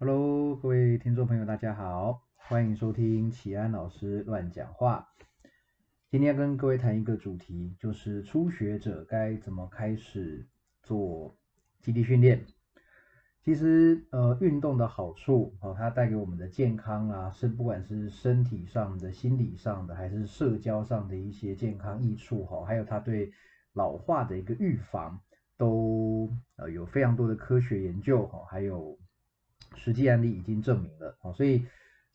Hello， 各位听众朋友，大家好，欢迎收听启安老师乱讲话。今天要跟各位谈一个主题，就是初学者该怎么开始做肌力训练。其实，运动的好处，它带给我们的健康啊，是不管是身体上的、心理上的，还是社交上的一些健康益处，还有它对老化的一个预防，都有非常多的科学研究，还有实际案例已经证明了，所以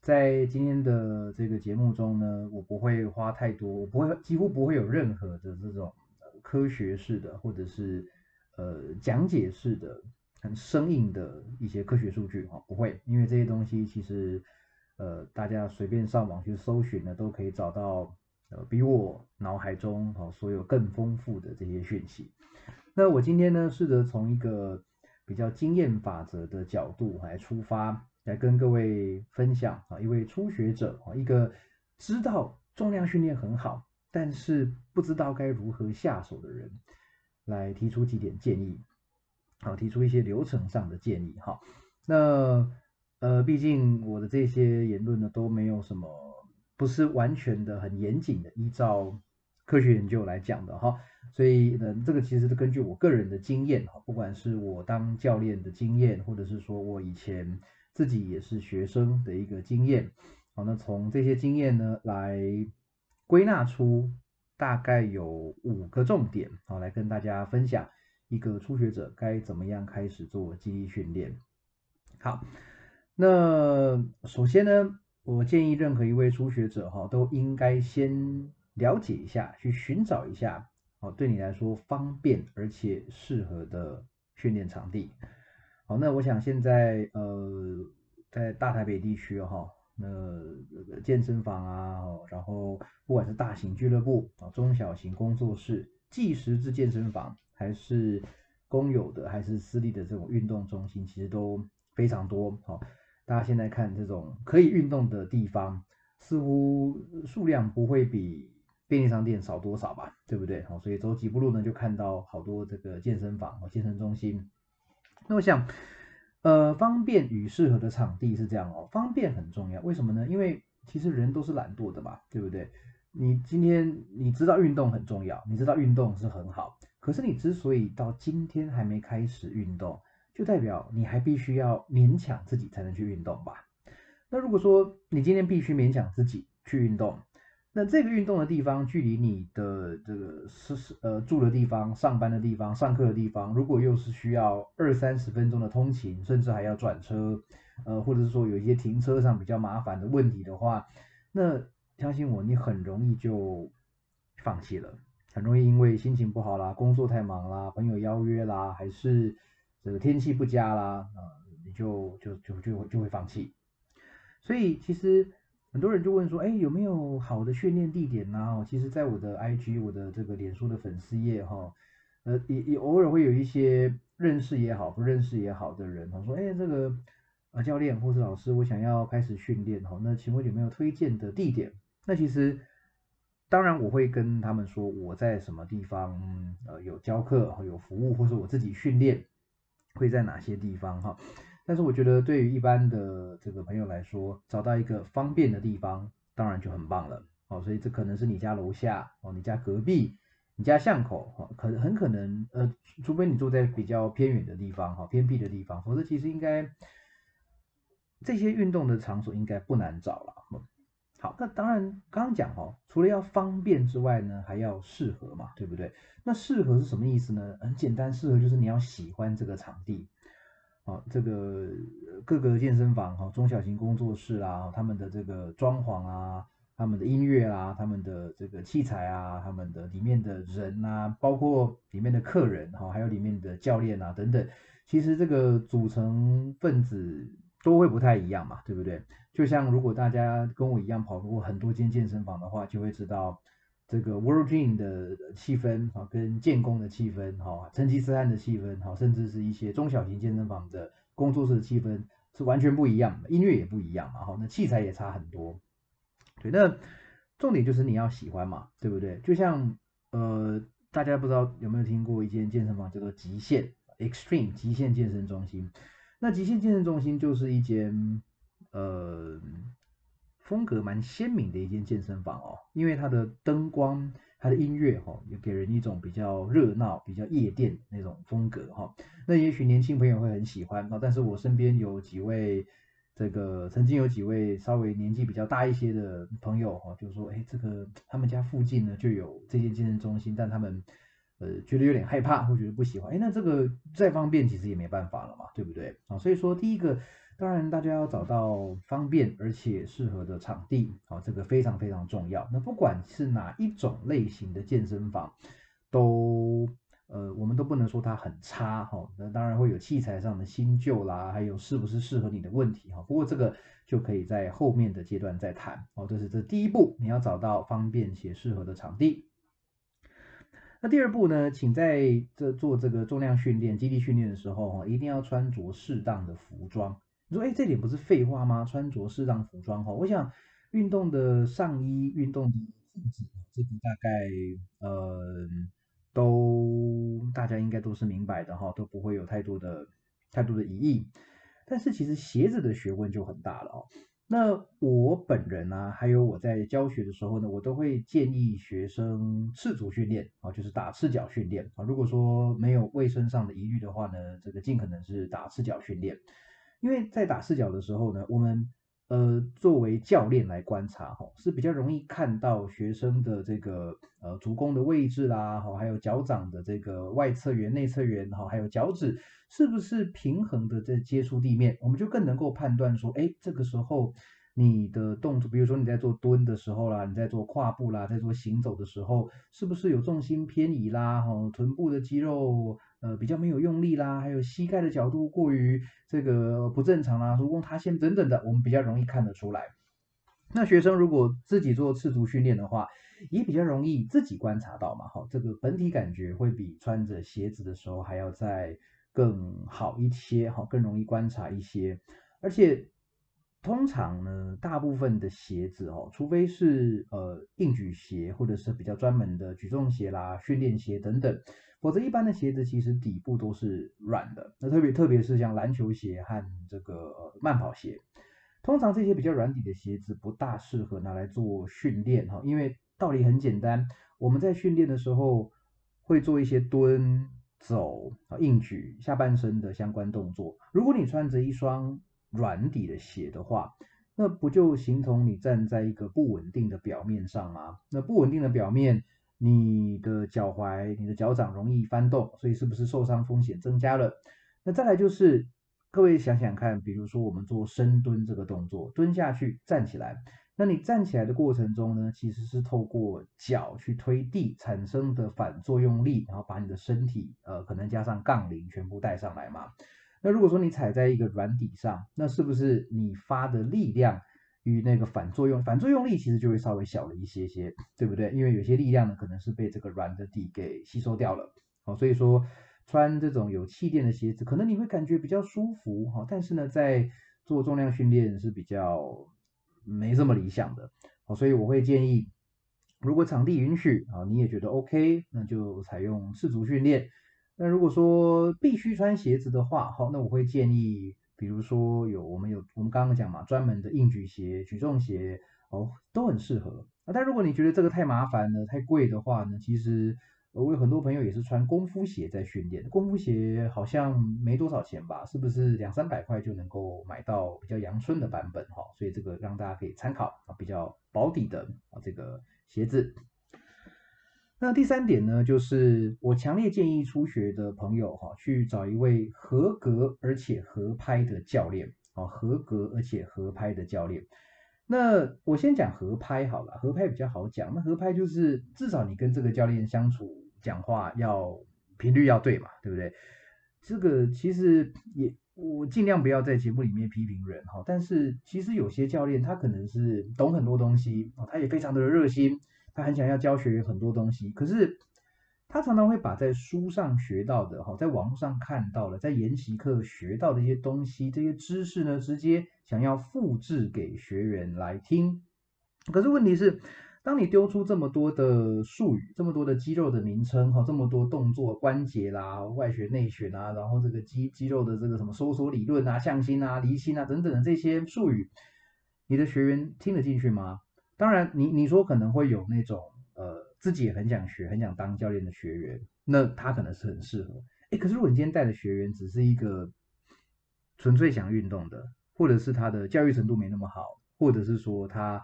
在今天的这个节目中呢，我不会花太多，几乎不会有任何的这种科学式的或者是讲解式的很生硬的一些科学数据哈，不会，因为这些东西其实大家随便上网去搜寻呢，都可以找到比我脑海中所有更丰富的这些讯息。那我今天呢，试着从一个比较经验法则的角度来出发，来跟各位分享一位初学者，一个知道重量训练很好，但是不知道该如何下手的人，来提出几点建议，提出一些流程上的建议。那毕竟我的这些言论呢，都没有什么不是完全的很严谨的依照科学研究来讲的哈，所以这个其实是根据我个人的经验哈，不管是我当教练的经验，或者是说我以前自己也是学生的一个经验，好，那从这些经验呢来归纳出大概有5个重点，好，来跟大家分享一个初学者该怎么样开始做肌力训练。好，那首先呢，我建议任何一位初学者哈，都应该先了解一下，去寻找一下对你来说方便而且适合的训练场地。好，那我想现在在大台北地区那健身房啊，然后不管是大型俱乐部、中小型工作室、计时制健身房，还是公有的还是私立的这种运动中心，其实都非常多。好，大家现在看这种可以运动的地方，似乎数量不会比便利商店少多少吧，对不对？所以走几步路呢，就看到好多这个健身房、健身中心。那我想，方便与适合的场地是这样哦，方便很重要。为什么呢？因为其实人都是懒惰的嘛，对不对？你今天你知道运动很重要，你知道运动是很好，可是你之所以到今天还没开始运动，就代表你还必须要勉强自己才能去运动吧。那如果说你今天必须勉强自己去运动，那这个运动的地方距离你的这个住的地方、上班的地方、上课的地方，如果又是需要20-30分钟的通勤，甚至还要转车，或者是说有一些停车上比较麻烦的问题的话，那相信我，你很容易就放弃了，很容易因为心情不好啦、工作太忙啦、朋友邀约啦，还是这个天气不佳啦，你就会放弃。所以其实很多人就问说，有没有好的训练地点呢？其实在我的 IG、我的这个脸书的粉丝页也偶尔会有一些认识也好、不认识也好的人说，这个教练或是老师，我想要开始训练，那请问有没有推荐的地点？那其实当然我会跟他们说我在什么地方有教课、有服务，或是我自己训练会在哪些地方哈。但是我觉得对于一般的这个朋友来说，找到一个方便的地方当然就很棒了，所以这可能是你家楼下、你家隔壁、你家巷口，很可能除非你住在比较偏远的地方、偏僻的地方，否则其实应该这些运动的场所应该不难找了。好，那当然刚刚讲除了要方便之外呢，还要适合嘛，对不对？那适合是什么意思呢？很简单，适合就是你要喜欢这个场地。这个各个健身房、中小型工作室啊，他们的这个装潢啊，他们的音乐啊，他们的这个器材啊，他们的里面的人啊，包括里面的客人还有里面的教练啊等等，其实这个组成分子都会不太一样嘛，对不对？就像如果大家跟我一样跑过很多间健身房的话，就会知道这个 World Dream 的气氛跟建工的气氛、成吉思汗的气氛、甚至是一些中小型健身房的工作室的气氛是完全不一样的，音乐也不一样嘛，那器材也差很多。对，那重点就是你要喜欢嘛，对不对？就像大家不知道有没有听过一间健身房叫做极限 Extreme 极限健身中心，那极限健身中心就是一间风格蛮鲜明的一间健身房哦，因为它的灯光、它的音乐哦，也给人一种比较热闹、比较夜店那种风格哦。那也许年轻朋友会很喜欢哦，但是我身边有几位曾经有几位稍微年纪比较大一些的朋友哦，就说哎，他们家附近呢就有这间健身中心，但他们觉得有点害怕，或觉得不喜欢。哎，那这个再方便其实也没办法了嘛，对不对啊？所以说第一个。当然，大家要找到方便而且适合的场地，好，这个非常非常重要。那不管是哪一种类型的健身房，我们都不能说它很差哈。那当然会有器材上的新旧啦，还有是不是适合你的问题哈。不过这个就可以在后面的阶段再谈哦。这第一步，你要找到方便且适合的场地。那第二步呢，请在做这个重量训练、肌力训练的时候哈，一定要穿着适当的服装。你说，哎，这点不是废话吗？穿着适当服装我想运动的上衣、运动的裤子，这个大概大家应该都是明白的都不会有太多的疑义。但是其实鞋子的学问就很大了哦。那我本人还有我在教学的时候呢，我都会建议学生赤足训练啊，就是打赤脚训练啊。如果说没有卫生上的疑虑的话呢，这个尽可能是打赤脚训练。因为在打赤脚的时候呢，我们作为教练来观察是比较容易看到学生的这个足弓的位置啦，还有脚掌的这个外侧缘、内侧缘，还有脚趾是不是平衡的在接触地面，我们就更能够判断说，哎，这个时候你的动作，比如说你在做蹲的时候啦，你在做跨步啦，在做行走的时候，是不是有重心偏移啦，臀部的肌肉。比较没有用力啦，还有膝盖的角度过于这个不正常啦，足弓塌陷等等的，我们比较容易看得出来。那学生如果自己做赤足训练的话，也比较容易自己观察到嘛，这个本体感觉会比穿着鞋子的时候还要再更好一些，更容易观察一些。而且通常呢，大部分的鞋子除非是硬举鞋或者是比较专门的举重鞋啦、训练鞋等等。否则一般的鞋子其实底部都是软的，那特别是像篮球鞋和这个慢跑鞋，通常这些比较软底的鞋子不大适合拿来做训练哈，因为道理很简单，我们在训练的时候会做一些蹲、走、硬举、下半身的相关动作。如果你穿着一双软底的鞋的话，那不就形同你站在一个不稳定的表面上吗？那不稳定的表面。你的脚踝、你的脚掌容易翻动，所以是不是受伤风险增加了？那再来就是，各位想想看，比如说我们做深蹲这个动作，蹲下去站起来，那你站起来的过程中呢，其实是透过脚去推地产生的反作用力，然后把你的身体可能加上杠铃全部带上来嘛。那如果说你踩在一个软底上，那是不是你发的力量？与那个反作用力其实就会稍微小了一些些，对不对？因为有些力量呢，可能是被这个软的底给吸收掉了。好，所以说穿这种有气垫的鞋子，可能你会感觉比较舒服哈，但是呢，在做重量训练是比较没这么理想的。好，所以我会建议，如果场地允许啊，你也觉得 OK， 那就采用赤足训练。那如果说必须穿鞋子的话，好，那我会建议。比如说我们刚刚讲嘛，专门的硬举鞋、举重鞋都很适合。但如果你觉得这个太麻烦了、太贵的话呢，其实我有很多朋友也是穿功夫鞋在训练。功夫鞋好像没多少钱吧，是不是200-300块就能够买到比较阳春的版本哈？所以这个让大家可以参考比较保底的这个鞋子。那第三点呢，就是我强烈建议初学的朋友去找一位合格而且合拍的教练合格而且合拍的教练。那我先讲合拍好了，合拍比较好讲。那合拍就是至少你跟这个教练相处、讲话要频率要对嘛，对不对？这个其实我尽量不要在节目里面批评人哈，但是其实有些教练他可能是懂很多东西，他也非常的热心。他很想要教学很多东西，可是他常常会把在书上学到的、在网络上看到的、在研习课学到的一些东西、这些知识呢，直接想要复制给学员来听。可是问题是，当你丢出这么多的术语，这么多的肌肉的名称哈，这么多动作关节啦、外旋内旋啊，然后这个肌肉的这个什么收缩理论啊、向心啊、离心啊等等的这些术语，你的学员听得进去吗？当然你说可能会有那种自己也很想学、很想当教练的学员，那他可能是很适合。可是如果你今天带的学员只是一个纯粹想运动的，或者是他的教育程度没那么好，或者是说他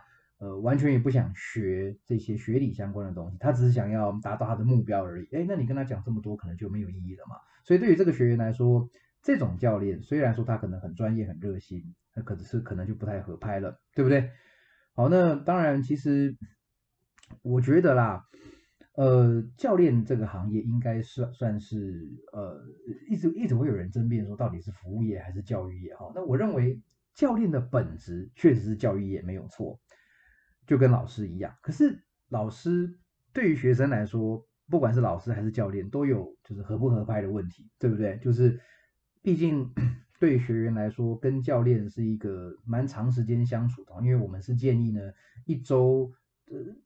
完全也不想学这些学理相关的东西，他只是想要达到他的目标而已，那你跟他讲这么多可能就没有意义了嘛。所以对于这个学员来说，这种教练虽然说他可能很专业很热心，可能就不太合拍了，对不对？好，那当然其实我觉得啦，教练这个行业应该算是一直会有人争辩说到底是服务业还是教育业哈。那我认为教练的本质确实是教育业没有错，就跟老师一样。可是老师对于学生来说，不管是老师还是教练，都有就是合不合拍的问题，对不对？就是毕竟对于学员来说，跟教练是一个蛮长时间相处的，因为我们是建议呢1周。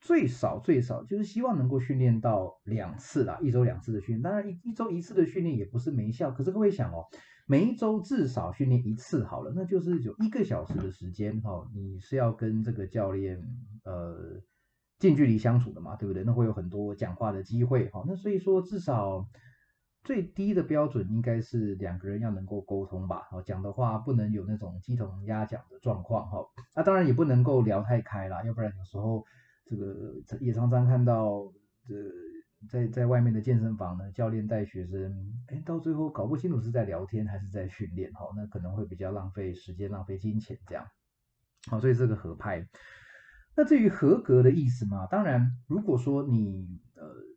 最少就是希望能够训练到2次啦，1周2次的训练。当然一周1次的训练也不是没效，可是各位想哦，每一周至少训练1次好了，那就是有1个小时的时间哦，你是要跟这个教练近距离相处的嘛，对不对？那会有很多讲话的机会哦，那所以说至少最低的标准应该是2个人要能够沟通吧，讲的话不能有那种鸡同鸭讲的状况哦，那当然也不能够聊太开啦，要不然有时候这个也常常看到，在外面的健身房呢，教练带学生，到最后搞不清楚是在聊天还是在训练，哈，那可能会比较浪费时间、浪费金钱这样。好，所以这个合拍。那至于合格的意思嘛，当然，如果说你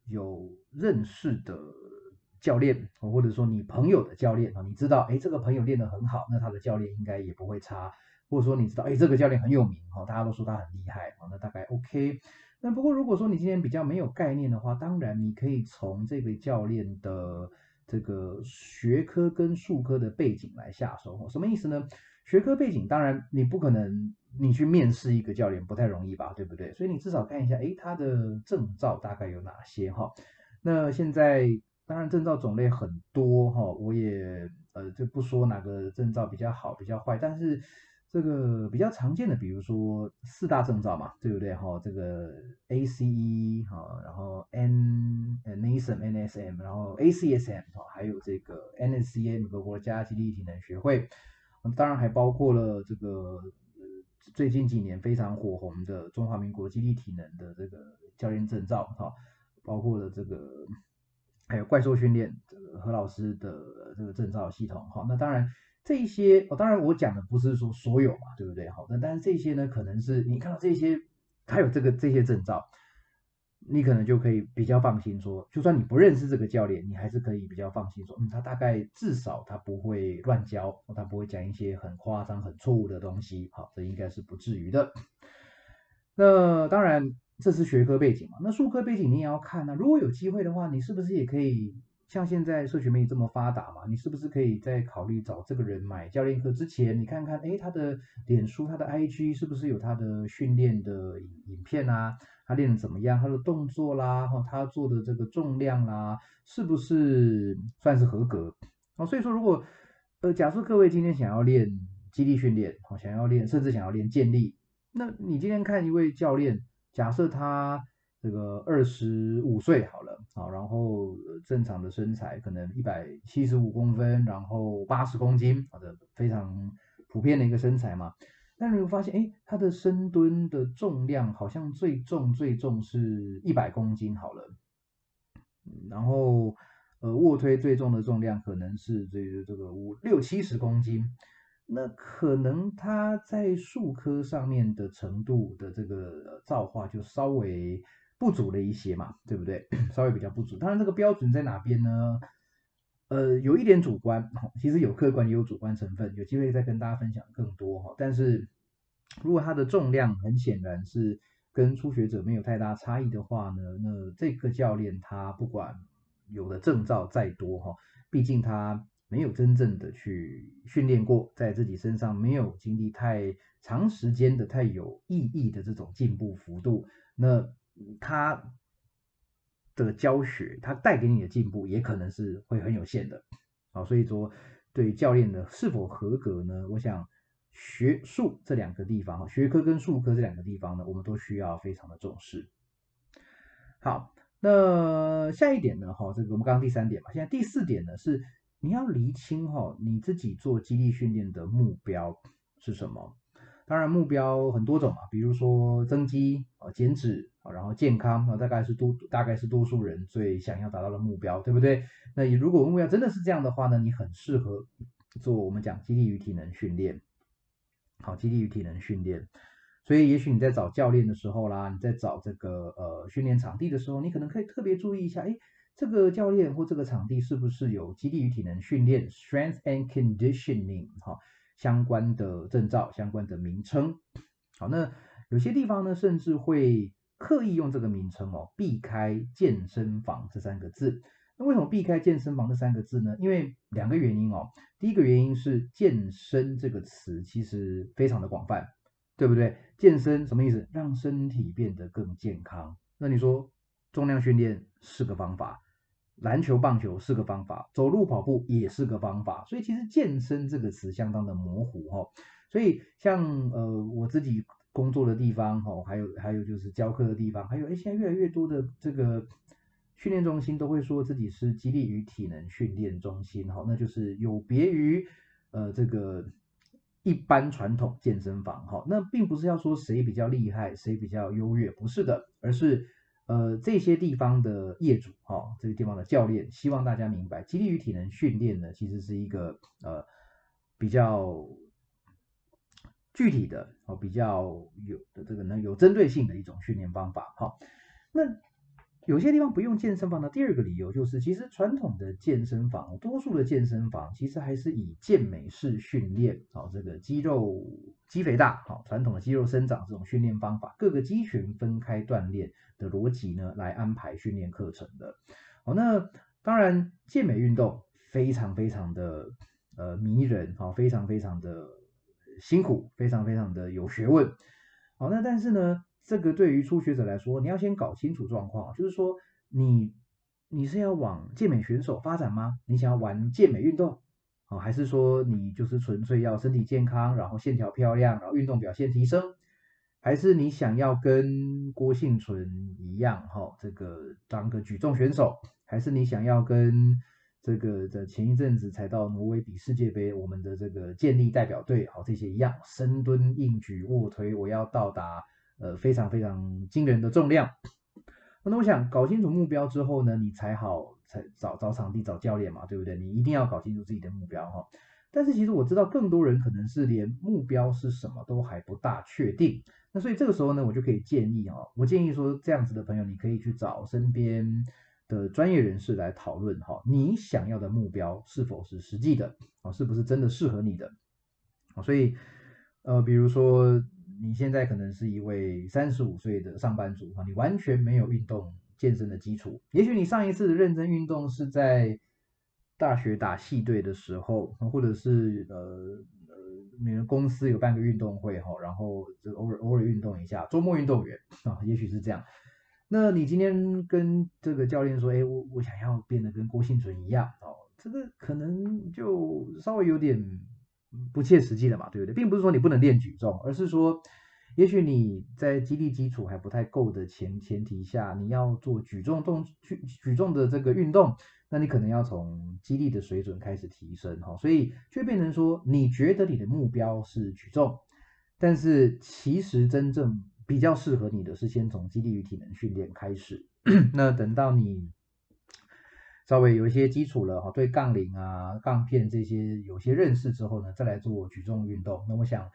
有认识的教练，或者说你朋友的教练，你知道，这个朋友练得很好，那他的教练应该也不会差。或者说你知道，这个教练很有名哦，大家都说他很厉害哦，那大概 OK。那不过如果说你今天比较没有概念的话，当然你可以从这个教练的这个学科跟术科的背景来下手哦。什么意思呢？学科背景，当然你不可能你去面试一个教练不太容易吧，对不对？所以你至少看一下，他的证照大概有哪些哈。那现在当然证照种类很多哈，我也就不说哪个证照比较好比较坏，但是这个比较常见的，比如说4大证照嘛，对不对？这个 ACE 然后 NASM NSM， 然后 ACSM 还有这个 NSCM 国家肌力体能学会，当然还包括了这个最近几年非常火红的中华民国肌力体能的这个教练证照包括了这个还有怪兽训练这个何老师的这个证照系统那当然。这些当然我讲的不是说所有嘛，对不对？好，那但是这些呢，可能是你看到这些，它有这些证照，你可能就可以比较放心说，就算你不认识这个教练，你还是可以比较放心说，他大概至少他不会乱教，他不会讲一些很夸张、很错误的东西，好，这应该是不至于的。那当然这是学科背景嘛，那术科背景你也要看啊，如果有机会的话，你是不是也可以？像现在社群媒体这么发达嘛，你是不是可以在考虑找这个人买教练课之前，你看看，他的脸书、他的 IG 是不是有他的训练的影片啊？他练得怎么样？他的动作啦，他做的这个重量啦，是不是算是合格？所以说，如果假设各位今天想要练肌力训练，想要练，甚至想要练健力，那你今天看一位教练，假设他。这个25岁好了，好，然后正常的身材可能175公分，然后80公斤，好的，非常普遍的一个身材嘛。但你会发现，他的深蹲的重量好像最重是100公斤好了，然后卧推最重的重量可能是这个60-70公斤。那可能他在术科上面的程度的这个造化就稍微。不足了一些嘛，对不对？稍微比较不足。当然，这个标准在哪边呢？有一点主观，其实有客观也有主观成分，有机会再跟大家分享更多哈。但是，如果它的重量很显然是跟初学者没有太大差异的话呢，那这个教练他不管有的证照再多哈，毕竟他没有真正的去训练过，在自己身上没有经历太长时间的太有意义的这种进步幅度，那他的教学他带给你的进步也可能是会很有限的啊。所以说对教练的是否合格呢，我想学术这两个地方，学科跟术科这两个地方呢，我们都需要非常的重视。好，那下一点呢，这个我们刚刚第三点嘛，现在第四点呢是你要厘清你自己做肌力训练的目标是什么。当然目标很多种嘛，比如说增肌、减脂，然后健康，大概是多数人最想要达到的目标，对不对？那如果目标真的是这样的话呢，你很适合做我们讲肌力与体能训练。好，肌力与体能训练，所以也许你在找教练的时候啦，你在找这个训练场地的时候，你可能可以特别注意一下，这个教练或这个场地是不是有肌力与体能训练 （Strength and Conditioning） 相关的证照、相关的名称。好，那有些地方呢，甚至会刻意用这个名称避开健身房这三个字。那为什么避开健身房这三个字呢？因为两个原因第一个原因是健身这个词其实非常的广泛，对不对？健身什么意思？让身体变得更健康。那你说重量训练是个方法，篮球棒球是个方法，走路跑步也是个方法，所以其实健身这个词相当的模糊所以像我自己工作的地方还有就是教课的地方，还有现在越来越多的这个训练中心都会说自己是肌力与体能训练中心那就是有别于这个一般传统健身房那并不是要说谁比较厉害谁比较优越，不是的，而是这些地方的业主这些地方的教练希望大家明白，肌力与体能训练呢其实是一个比较具体的比较有的这个呢有针对性的一种训练方法那有些地方不用健身房的第二个理由就是，其实传统的健身房，多数的健身房其实还是以健美式训练这个肌肉肌肥大传统的肌肉生长这种训练方法，各个肌群分开锻炼的逻辑呢来安排训练课程的那当然健美运动非常非常的迷人非常非常的辛苦，非常非常的有学问那但是呢这个对于初学者来说，你要先搞清楚状况，就是说你是要往健美选手发展吗？你想要玩健美运动还是说你就是纯粹要身体健康，然后线条漂亮，然后运动表现提升？还是你想要跟郭婞淳一样这个当个举重选手？还是你想要跟这个的前一阵子才到挪威比世界杯，我们的这个健力代表队这些一样，深蹲、硬举、卧推，我要到达非常非常惊人的重量？那我想搞清楚目标之后呢，你才找场地找教练嘛，对不对？你一定要搞清楚自己的目标但是其实我知道更多人可能是连目标是什么都还不大确定，那所以这个时候呢，我就可以建议我建议说这样子的朋友，你可以去找身边的专业人士来讨论你想要的目标是否是实际的是不是真的适合你的所以比如说你现在可能是一位35岁的上班族你完全没有运动健身的基础，也许你上一次的认真运动是在大学打系队的时候，或者是你们公司有办个运动会然后就偶尔运动一下，周末运动员也许是这样。那你今天跟这个教练说我想要变得跟郭婞淳一样这个可能就稍微有点不切实际的嘛，对不对？并不是说你不能练举重，而是说也许你在肌力基础还不太够的前提下，你要做举重的这个运动，那你可能要从肌力的水准开始提升所以就变成说你觉得你的目标是举重，但是其实真正比较适合你的是先从肌力与体能训练开始那等到你稍微有一些基础了对杠铃啊杠片这些有些认识之后呢，再来做举重运动，那我想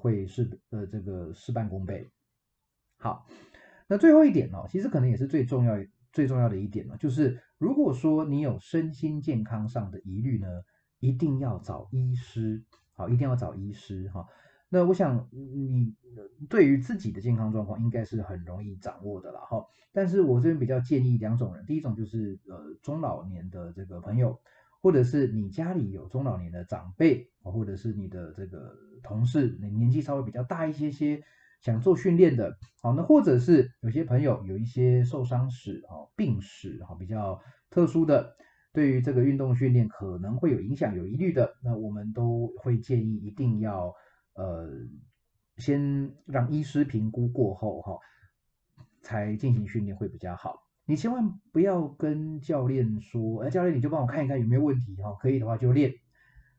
会是这个事半功倍。好，那最后一点其实可能也是最重要的一点就是如果说你有身心健康上的疑虑呢，一定要找医师一定要找医师那我想你对于自己的健康状况应该是很容易掌握的了但是我这边比较建议两种人，第一种就是中老年的这个朋友或者是你家里有中老年的长辈，或者是你的这个同事，你年纪稍微比较大一些些，想做训练的，好，那或者是有些朋友有一些受伤史、病史比较特殊的，对于这个运动训练可能会有影响、有疑虑的，那我们都会建议一定要先让医师评估过后才进行训练会比较好。你千万不要跟教练说，教练你就帮我看一看有没有问题可以的话就练。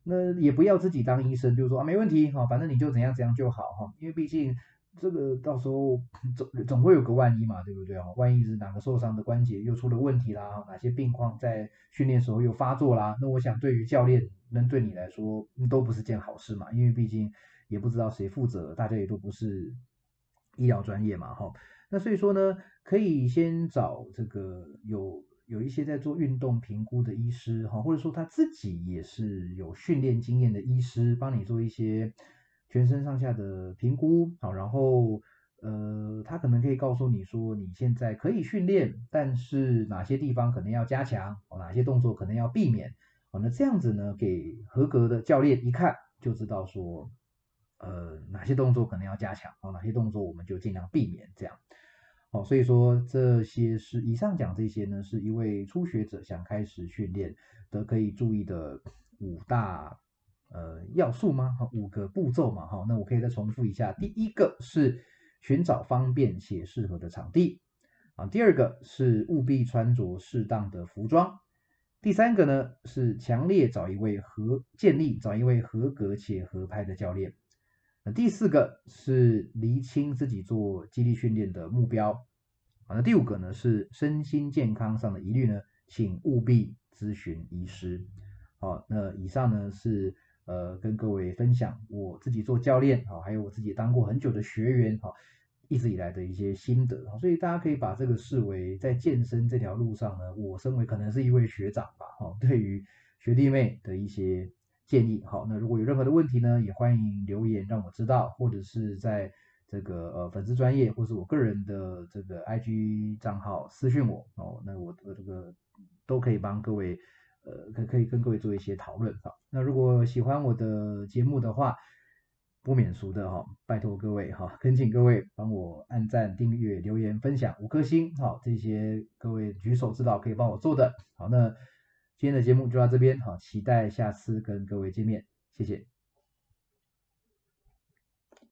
那也不要自己当医生，就说没问题反正你就怎样怎样就好因为毕竟这个到时候总会有个万一嘛，对不对？万一是哪个受伤的关节又出了问题啦，哪些病况在训练时候又发作啦，那我想对于教练能对你来说都不是件好事嘛，因为毕竟也不知道谁负责，大家也都不是医疗专业嘛那所以说呢，可以先找这个有一些在做运动评估的医师或者说他自己也是有训练经验的医师，帮你做一些全身上下的评估，好，然后他可能可以告诉你说你现在可以训练，但是哪些地方可能要加强，哪些动作可能要避免，那这样子呢，给合格的教练一看就知道说哪些动作可能要加强，哪些动作我们就尽量避免这样。好，所以说这些是以上讲这些呢，是一位初学者想开始训练的可以注意的五大要素吗？五个步骤嘛，那我可以再重复一下。第一个是寻找方便且适合的场地，第二个是务必穿着适当的服装，第三个呢是强烈找一位合格且合拍的教练，第四个是厘清自己做肌力训练的目标，那第五个呢是身心健康上的疑虑呢，请务必咨询医师。好，那以上呢是跟各位分享我自己做教练还有我自己当过很久的学员一直以来的一些心得所以大家可以把这个视为在健身这条路上呢，我身为可能是一位学长吧对于学弟妹的一些建议。好，那如果有任何的问题呢，也欢迎留言让我知道，或者是在这个粉丝专页或是我个人的这个 IG 账号私讯我那我这个都可以帮各位可以跟各位做一些讨论。好，那如果喜欢我的节目的话，不免俗的拜托各位恳请各位帮我按赞、订阅、留言、分享5颗星这些各位举手之劳可以帮我做的。好，那今天的节目就到这边期待下次跟各位见面，谢谢。